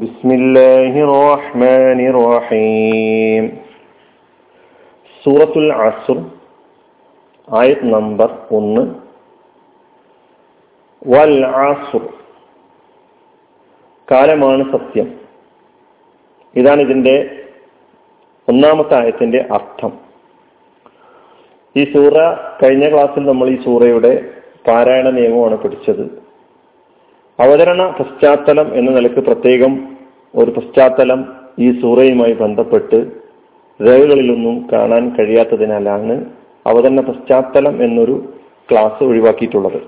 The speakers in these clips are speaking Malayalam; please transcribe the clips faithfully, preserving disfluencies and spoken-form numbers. ബിസ്മില്ലാഹിർ റഹ്മാനിർ റഹീം. സൂറത്തുൽ അസ്ർ ആയത് നമ്പർ ഒന്ന്. വൽ അസ്ർ, കാലമാണ് സത്യം. ഇതാണ് ഇതിൻ്റെ ഒന്നാമത്തെ ആയത്തിന്റെ അർത്ഥം. ഈ സൂറ കഴിഞ്ഞ ക്ലാസ്സിൽ നമ്മൾ ഈ സൂറയുടെ പാരായണ നിയമമാണ് പഠിച്ചത്. അവതരണ പശ്ചാത്തലം എന്ന നിലക്ക് പ്രത്യേകം ഒരു പശ്ചാത്തലം ഈ സൂറയുമായി ബന്ധപ്പെട്ട് രേഖകളിലൊന്നും കാണാൻ കഴിയാത്തതിനാലാണ് അവതരണ പശ്ചാത്തലം എന്നൊരു ക്ലാസ് ഒഴിവാക്കിയിട്ടുള്ളത്.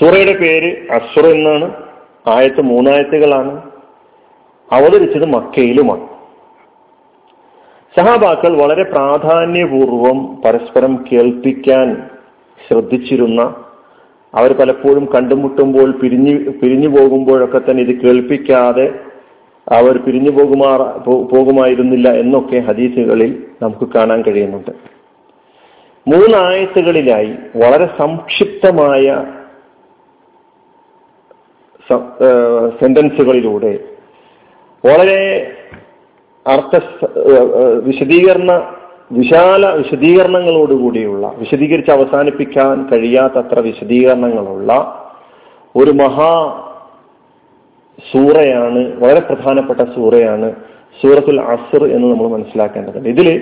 സൂറയുടെ പേര് അസ്ർ എന്നാണ്. ആയത്ത് മൂന്നായത്തുകളാണ്. അവതരിച്ചത് മക്കയിലുമാണ്. സഹാബാക്കൾ വളരെ പ്രാധാന്യപൂർവം പരസ്പരം കേൾപ്പിക്കാൻ ശ്രദ്ധിച്ചിരുന്ന, അവർ പലപ്പോഴും കണ്ടുമുട്ടുമ്പോൾ പിരിഞ്ഞു പിരിഞ്ഞു പോകുമ്പോഴൊക്കെ തന്നെ ഇത് കേൾപ്പിക്കാതെ അവർ പിരിഞ്ഞു പോകുമാ പോകുമായിരുന്നില്ല എന്നൊക്കെ ഹദീസുകളിൽ നമുക്ക് കാണാൻ കഴിയുന്നുണ്ട്. മൂന്നായത്തുകളിലായി വളരെ സംക്ഷിപ്തമായ സെന്റൻസുകളിലൂടെ വളരെ അർത്ഥ വിശദീകരണ വിശാല വിശദീകരണങ്ങളോടുകൂടിയുള്ള, വിശദീകരിച്ച് അവസാനിപ്പിക്കാൻ കഴിയാത്തത്ര വിശദീകരണങ്ങളുള്ള ഒരു മഹാ സൂറയാണ്, വളരെ പ്രധാനപ്പെട്ട സൂറയാണ് സൂറത്തുൽ അസ്ർ എന്ന് നമ്മൾ മനസ്സിലാക്കേണ്ടതുണ്ട്. ഇതില്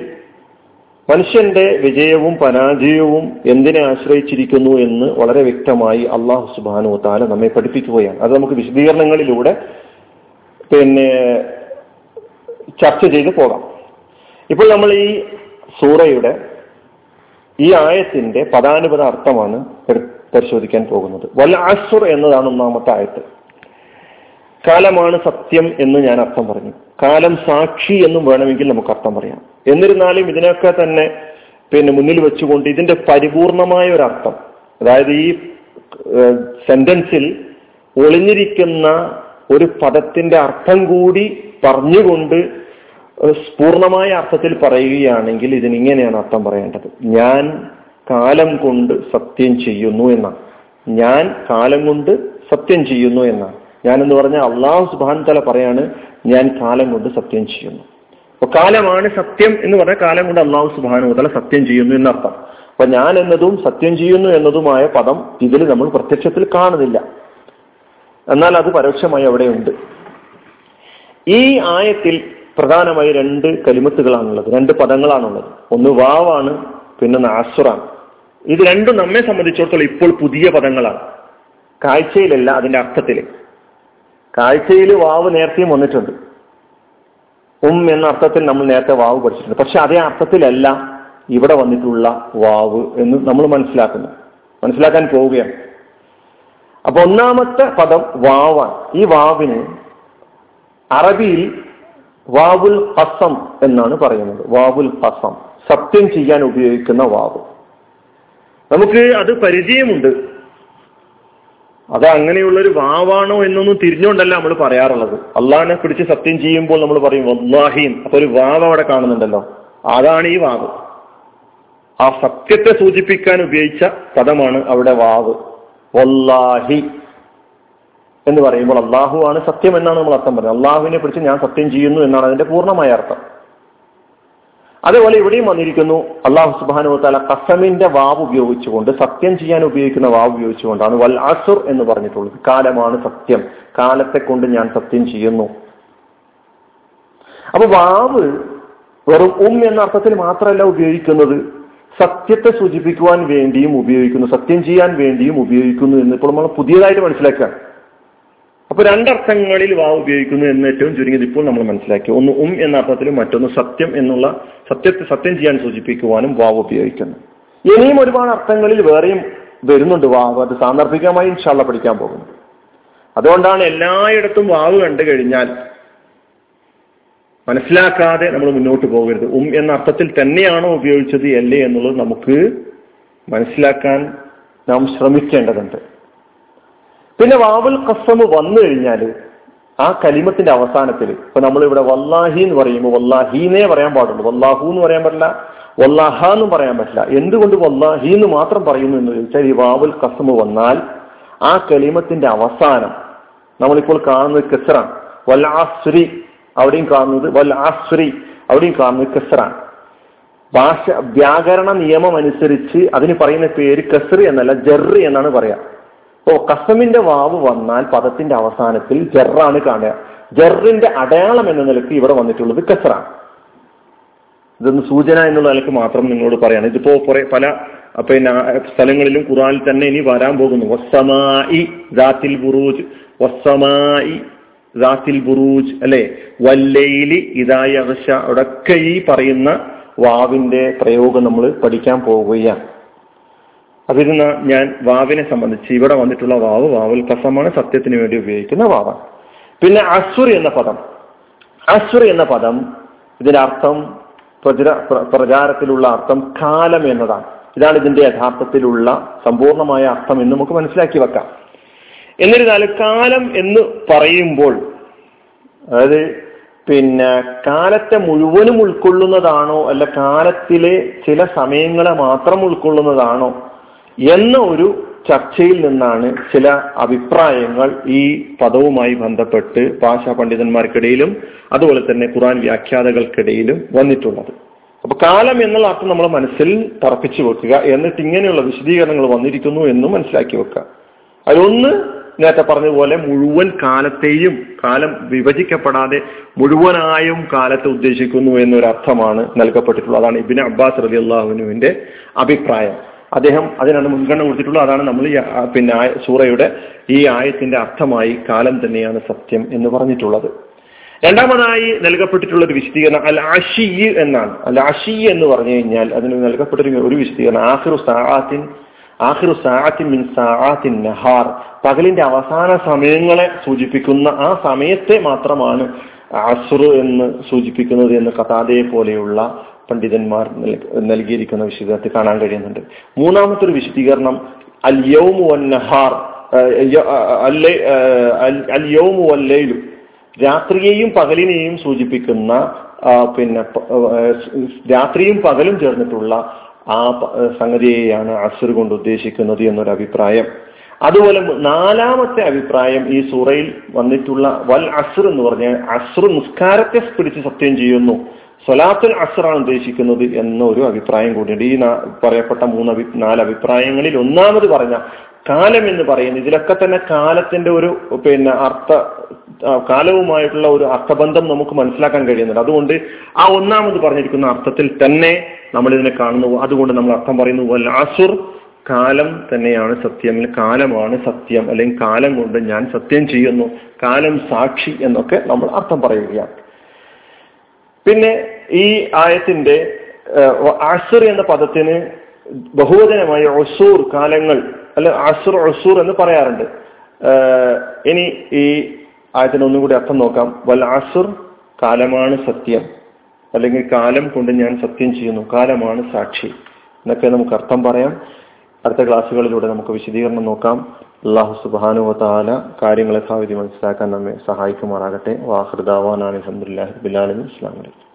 മനുഷ്യന്റെ വിജയവും പരാജയവും എന്തിനെ ആശ്രയിച്ചിരിക്കുന്നു എന്ന് വളരെ വ്യക്തമായി അള്ളാഹു സുബ്ഹാനഹു വതആല നമ്മെ പഠിപ്പിക്കുകയാണ്. അത് നമുക്ക് വിശദീകരണങ്ങളിലൂടെ പിന്നെ ചർച്ച ചെയ്ത് പോകാം. ഇപ്പോൾ നമ്മൾ ഈ സൂറയുടെ ഈ ആയത്തിന്റെ പദാനുപദ അർത്ഥമാണ് പരിശോധിക്കാൻ പോകുന്നത്. വൽ അസ്ർ എന്നതാണ് ഒന്നാമത്തെ ആയത്ത്. കാലമാണ് സത്യം എന്ന് ഞാൻ അർത്ഥം പറഞ്ഞു. കാലം സാക്ഷി എന്നും വേണമെങ്കിൽ നമുക്ക് അർത്ഥം പറയാം. എന്നിരുന്നാലും ഇതിനൊക്കെ തന്നെ പിന്നെ മുന്നിൽ വെച്ചുകൊണ്ട് ഇതിന്റെ പരിപൂർണമായ ഒരർത്ഥം, അതായത് ഈ സെന്റൻസിൽ ഒളിഞ്ഞിരിക്കുന്ന ഒരു പദത്തിന്റെ അർത്ഥം കൂടി പറഞ്ഞുകൊണ്ട് പൂർണമായ അർത്ഥത്തിൽ പറയുകയാണെങ്കിൽ ഇതിനിങ്ങനെയാണ് അർത്ഥം പറയേണ്ടത്. ഞാൻ കാലം കൊണ്ട് സത്യം ചെയ്യുന്നു എന്നാണ്. ഞാൻ കാലം കൊണ്ട് സത്യം ചെയ്യുന്നു എന്നാണ്. ഞാൻ എന്ന് പറഞ്ഞാൽ അള്ളാഹു സുബ്ഹാനഹു വതആല പറയാണ്, ഞാൻ കാലം കൊണ്ട് സത്യം ചെയ്യുന്നു. അപ്പൊ കാലമാണ് സത്യം എന്ന് പറഞ്ഞാൽ കാലം കൊണ്ട് അള്ളാഹു സുബ്ഹാനഹു വതആല സത്യം ചെയ്യുന്നു എന്നർത്ഥം. അപ്പൊ ഞാൻ എന്നതും സത്യം ചെയ്യുന്നു എന്നതുമായ പദം ഇതിൽ നമ്മൾ പ്രത്യക്ഷത്തിൽ കാണുന്നില്ല, എന്നാൽ അത് പരോക്ഷമായി അവിടെയുണ്ട്. ഈ ആയത്തിൽ പ്രധാനമായി രണ്ട് കലിമത്തുകളാണുള്ളത്, രണ്ട് പദങ്ങളാണുള്ളത്. ഒന്ന് വാവാണ്, പിന്നെ അസ്റാണ്. ഇത് രണ്ടും നമ്മെ സംബന്ധിച്ചിടത്തോളം ഇപ്പോൾ പുതിയ പദങ്ങളാണ്, കാഴ്ചയിലല്ല അതിന്റെ അർത്ഥത്തില്. കാഴ്ചയിൽ വാവ് നേരത്തെയും വന്നിട്ടുണ്ട്, ഉം എന്ന അർത്ഥത്തിൽ നമ്മൾ നേരത്തെ വാവ് പഠിച്ചിട്ടുണ്ട്. പക്ഷെ അതേ അർത്ഥത്തിലല്ല ഇവിടെ വന്നിട്ടുള്ള വാവ് എന്ന് നമ്മൾ മനസ്സിലാക്കുന്നു, മനസ്സിലാക്കാൻ പോവുകയാണ്. അപ്പൊ ഒന്നാമത്തെ പദം വാവാണ്. ഈ വാവിന് അറബിയിൽ വാവുൽ ഖസം എന്നാണ് പറയുന്നത്. വാവുൽ ഖസം, സത്യം ചെയ്യാൻ ഉപയോഗിക്കുന്ന വാവ്. നമുക്ക് അത് പരിചയമുണ്ട്. അത് അങ്ങനെയുള്ളൊരു വാവാണോ എന്നൊന്നും തിരിഞ്ഞുകൊണ്ടല്ല നമ്മൾ പറയാറുള്ളത്. അള്ളാഹിനെ പിടിച്ച് സത്യം ചെയ്യുമ്പോൾ നമ്മൾ പറയും വല്ലാഹീൻ. അപ്പൊ ഒരു വാവ് അവിടെ കാണുന്നുണ്ടല്ലോ, അതാണ് ഈ വാവ്. ആ സത്യത്തെ സൂചിപ്പിക്കാൻ ഉപയോഗിച്ച പദമാണ് അവിടെ വാവ്. വല്ലാഹി എന്ന് പറയുമ്പോൾ അള്ളാഹു ആണ് സത്യം എന്നാണ് നമ്മൾ അർത്ഥം പറഞ്ഞത്. അള്ളാഹുവിനെ പിടിച്ച് ഞാൻ സത്യം ചെയ്യുന്നു എന്നാണ് അതിന്റെ പൂർണ്ണമായ അർത്ഥം. അതേപോലെ ഇവിടെയും വന്നിരിക്കുന്നു അള്ളാഹു സുബ്ഹാനഹു വതആല ഖസമിന്റെ വാവ് ഉപയോഗിച്ചുകൊണ്ട്, സത്യം ചെയ്യാൻ ഉപയോഗിക്കുന്ന വാവ് ഉപയോഗിച്ചുകൊണ്ടാണ് വൽ അസ്ർ എന്ന് പറഞ്ഞിട്ടുള്ളത്. കാലമാണ് സത്യം, കാലത്തെ കൊണ്ട് ഞാൻ സത്യം ചെയ്യുന്നു. അപ്പൊ വാവ് വെറും ഉം എന്ന അർത്ഥത്തിൽ മാത്രമല്ല ഉപയോഗിക്കുന്നത്, സത്യത്തെ സൂചിപ്പിക്കുവാൻ വേണ്ടിയും ഉപയോഗിക്കുന്നു, സത്യം ചെയ്യാൻ വേണ്ടിയും ഉപയോഗിക്കുന്നു എന്ന് ഇപ്പോൾ നമ്മൾ പുതിയതായിട്ട് മനസ്സിലാക്കുകയാണ്. അപ്പൊ രണ്ടർത്ഥങ്ങളിൽ വാവ് ഉപയോഗിക്കുന്നു എന്ന് ഏറ്റവും ചുരുങ്ങിയത് ഇപ്പോൾ നമ്മൾ മനസ്സിലാക്കി. ഒന്ന് ഉം എന്ന അർത്ഥത്തിലും മറ്റൊന്ന് സത്യം എന്നുള്ള സത്യത്തെ സത്യം ചെയ്യാൻ സൂചിപ്പിക്കുവാനും വാവ് ഉപയോഗിക്കുന്നു. ഇനിയും ഒരുപാട് അർത്ഥങ്ങളിൽ വേറെയും വരുന്നുണ്ട് വാവ്. അത് സാന്ദർഭികമായി ഇൻഷാള്ള പഠിക്കാൻ പോകുന്നത്. അതുകൊണ്ടാണ് എല്ലായിടത്തും വാവ് കണ്ടു കഴിഞ്ഞാൽ മനസ്സിലാക്കാതെ നമ്മൾ മുന്നോട്ട് പോകരുത്. ഉം എന്ന അർത്ഥത്തിൽ തന്നെയാണോ ഉപയോഗിച്ചത് അല്ലേ എന്നുള്ളത് നമുക്ക് മനസ്സിലാക്കാൻ നാം ശ്രമിക്കേണ്ടതുണ്ട്. പിന്നെ വാവുൽ ഖസമ് വന്നു കഴിഞ്ഞാൽ ആ കലിമത്തിന്റെ അവസാനത്തിൽ, ഇപ്പൊ നമ്മളിവിടെ വല്ലാഹി എന്ന് പറയുമ്പോൾ വല്ലാഹീനേ പറയാൻ പാടുള്ളൂ, വല്ലാഹു എന്ന് പറയാൻ പറ്റില്ല, വല്ലാഹ എന്നും പറയാൻ പറ്റില്ല. എന്തുകൊണ്ട് വല്ലാഹി എന്ന് മാത്രം പറയുന്നു എന്ന് ചോദിച്ചാൽ, ഈ വാവുൽ ഖസമ് വന്നാൽ ആ കലിമത്തിന്റെ അവസാനം നമ്മളിപ്പോൾ കാണുന്നത് കെസറാണ്. വൽ അസ്രി അവിടെയും കാണുന്നത് വൽ അസ്രി അവിടെയും കാണുന്നത് കെസറാണ്. ഭാഷ വ്യാകരണ നിയമം അനുസരിച്ച് അതിന് പറയുന്ന പേര് കെസറി എന്നല്ല ജർറി എന്നാണ് പറയാ. ഓ കസമിന്റെ വാവ് വന്നാൽ പദത്തിന്റെ അവസാനത്തിൽ ജർറാണ് കാണുക. ജർറിന്റെ അടയാളം എന്ന നിലയ്ക്ക് ഇവിടെ വന്നിട്ടുള്ളത് കെസറാണ്. ഇതൊന്ന് സൂചന എന്നുള്ള നിലയ്ക്ക് മാത്രം നിങ്ങളോട് പറയാണ്. ഇതിപ്പോ പല പിന്നെ സ്ഥലങ്ങളിലും ഖുർആനിൽ തന്നെ ഇനി വരാൻ പോകുന്നു. വസ്സമായി ദാത്തിൽ ബുറൂജ്, വസ്സമായി ദാത്തിൽ ബുറൂജ് അല്ലെ, വല്ലൈലി ഇദാ യഗ്ശ, അവിടൊക്കെ ഈ പറയുന്ന വാവിന്റെ പ്രയോഗം നമ്മൾ പഠിക്കാൻ പോവുകയാണ്. അതിൽ നിന്ന് ഞാൻ വാവിനെ സംബന്ധിച്ച് ഇവിടെ വന്നിട്ടുള്ള വാവ് വാവുൽ ഖസമാണ്, സത്യത്തിന് വേണ്ടി ഉപയോഗിക്കുന്ന വാവാണ്. പിന്നെ അസ്ർ എന്ന പദം, അസ്ർ എന്ന പദം ഇതിന്റെ അർത്ഥം പ്രചാരത്തിലുള്ള അർത്ഥം കാലം എന്നതാണ്. ഇതാണ് ഇതിന്റെ യഥാർത്ഥത്തിലുള്ള സമ്പൂർണമായ അർത്ഥം എന്ന് നമുക്ക് മനസ്സിലാക്കി വെക്കാം. എന്നിരുന്നാലും കാലം എന്ന് പറയുമ്പോൾ അതായത് പിന്നെ കാലത്തെ മുഴുവനും ഉൾക്കൊള്ളുന്നതാണോ അല്ല കാലത്തിലെ ചില സമയങ്ങളെ മാത്രം ഉൾക്കൊള്ളുന്നതാണോ എന്ന ഒരു ചർച്ചയിൽ നിന്നാണ് ചില അഭിപ്രായങ്ങൾ ഈ പദവുമായി ബന്ധപ്പെട്ട് ഭാഷാ പണ്ഡിതന്മാർക്കിടയിലും അതുപോലെ തന്നെ ഖുർആൻ വ്യാഖ്യാതാക്കൾക്കിടയിലും വന്നിട്ടുള്ളത്. അപ്പൊ കാലം എന്നുള്ള അർത്ഥം നമ്മൾ മനസ്സിൽ തറപ്പിച്ചു വെക്കുക, എന്നിട്ട് ഇങ്ങനെയുള്ള വിശദീകരണങ്ങൾ വന്നിരിക്കുന്നു എന്നും മനസ്സിലാക്കി വെക്കുക. അതൊന്ന് നേരത്തെ പറഞ്ഞതുപോലെ മുഴുവൻ കാലത്തെയും, കാലം വിഭജിക്കപ്പെടാതെ മുഴുവനായും കാലത്തെ ഉദ്ദേശിക്കുന്നു എന്നൊരർത്ഥമാണ് നൽകപ്പെട്ടിട്ടുള്ളത്. അതാണ് ഇബ്നു അബ്ബാസ് റളിയല്ലാഹു അൻഹുവിന്റെ അഭിപ്രായം. അദ്ദേഹം അതിനാണ് മുൻഗണന കൊടുത്തിട്ടുള്ളത്. അതാണ് നമ്മൾ പിന്നെ സൂറയുടെ ഈ ആയത്തിന്റെ അർത്ഥമായി കാലം തന്നെയാണ് സത്യം എന്ന് പറഞ്ഞിട്ടുള്ളത്. രണ്ടാമതായി നൽകപ്പെട്ടിട്ടുള്ള ഒരു വിശദീകരണം അൽ അശീ എന്നാണ്. അൽ അശീ എന്ന് പറഞ്ഞു കഴിഞ്ഞാൽ അതിന് നൽകപ്പെട്ടിരിക്കുന്ന ഒരു വിശദീകരണം ആഹിറു സആത്തിൻ, ആഹിറു സആത്തിൻ മിൻ സആത്തിൻ നഹാർ, പകലിന്റെ അവസാന സമയങ്ങളെ സൂചിപ്പിക്കുന്ന ആ സമയത്തെ മാത്രമാണ് അസ്ർ എന്ന് സൂചിപ്പിക്കുന്നത് എന്ന് ഖതാദയെ പോലെയുള്ള പണ്ഡിതന്മാർ നൽകിയിരിക്കുന്ന വിശദീകരണത്തിൽ കാണാൻ കഴിയുന്നുണ്ട്. മൂന്നാമത്തെ ഒരു വിശദീകരണം അൽ യൗമു വൽ നഹാർ, അൽ യൗമു വൽ ലൈലു, രാത്രിയെയും പകലിനെയും സൂചിപ്പിക്കുന്ന പിന്നെ രാത്രിയും പകലും ചേർന്നിട്ടുള്ള ആ സംഗതിയെയാണ് അസ്ർ കൊണ്ട് ഉദ്ദേശിക്കുന്നത് എന്നൊരു അഭിപ്രായം. അതുപോലെ നാലാമത്തെ അഭിപ്രായം ഈ സൂറയിൽ വന്നിട്ടുള്ള വൽ അസ്ർ എന്ന് പറഞ്ഞാൽ അസ്ർ നിസ്കാരത്തെ പിടിച്ച് സത്യം ചെയ്യുന്നു, സ്വലാത്തുൽ അസ്റാണ് ഉദ്ദേശിക്കുന്നത് എന്നൊരു അഭിപ്രായം കൂടിയുണ്ട്. ഈ പറയപ്പെട്ട മൂന്ന് നാല് അഭിപ്രായങ്ങളിൽ ഒന്നാമത് പറഞ്ഞ കാലം എന്ന് പറയുന്നത് ഇതിലൊക്കെ തന്നെ കാലത്തിന്റെ ഒരു പിന്നെ അർത്ഥ കാലവുമായിട്ടുള്ള ഒരു അർത്ഥബന്ധം നമുക്ക് മനസ്സിലാക്കാൻ കഴിയുന്നുണ്ട്. അതുകൊണ്ട് ആ ഒന്നാമത് പറഞ്ഞിരിക്കുന്ന അർത്ഥത്തിൽ തന്നെ നമ്മൾ ഇതിനെ കാണുന്നു. അതുകൊണ്ട് നമ്മൾ അർത്ഥം പറയുന്നു വൽ അസ്ർ, കാലം തന്നെയാണ് സത്യം, കാലമാണ് സത്യം, അല്ലെങ്കിൽ കാലം കൊണ്ട് ഞാൻ സത്യം ചെയ്യുന്നു, കാലം സാക്ഷി എന്നൊക്കെ നമ്മൾ അർത്ഥം പറയുകയാണ്. പിന്നെ ഈ ആയത്തിന്റെ അസ്ർ എന്ന പദത്തിന് ബഹുവചനമായ ഉസൂർ, കാലങ്ങൾ അല്ലെ, അസ്ർ ഉസൂർ എന്ന് പറയാറുണ്ട്. ഇനി ഈ ആയത്തിന് ഒന്നും കൂടി അർത്ഥം നോക്കാം. വൽ അസ്ർ, കാലമാണ് സത്യം, അല്ലെങ്കിൽ കാലം കൊണ്ട് ഞാൻ സത്യം ചെയ്യുന്നു, കാലമാണ് സാക്ഷി എന്നൊക്കെ നമുക്ക് അർത്ഥം പറയാം. അടുത്ത ക്ലാസ്സുകളിലൂടെ നമുക്ക് വിശദീകരണം നോക്കാം. അല്ലാഹു സുബ്ഹാനഹു വതആല കാര്യങ്ങളെ സാവധി മനസ്സിലാക്കാൻ നമ്മെ സഹായിക്കുമാറാകട്ടെ. വാഖിർ ദഅ്വാനാ അൽഹംദുലില്ലാഹി റബ്ബിൽ ആലമീൻ. അസ്സലാമു അലൈക്കും.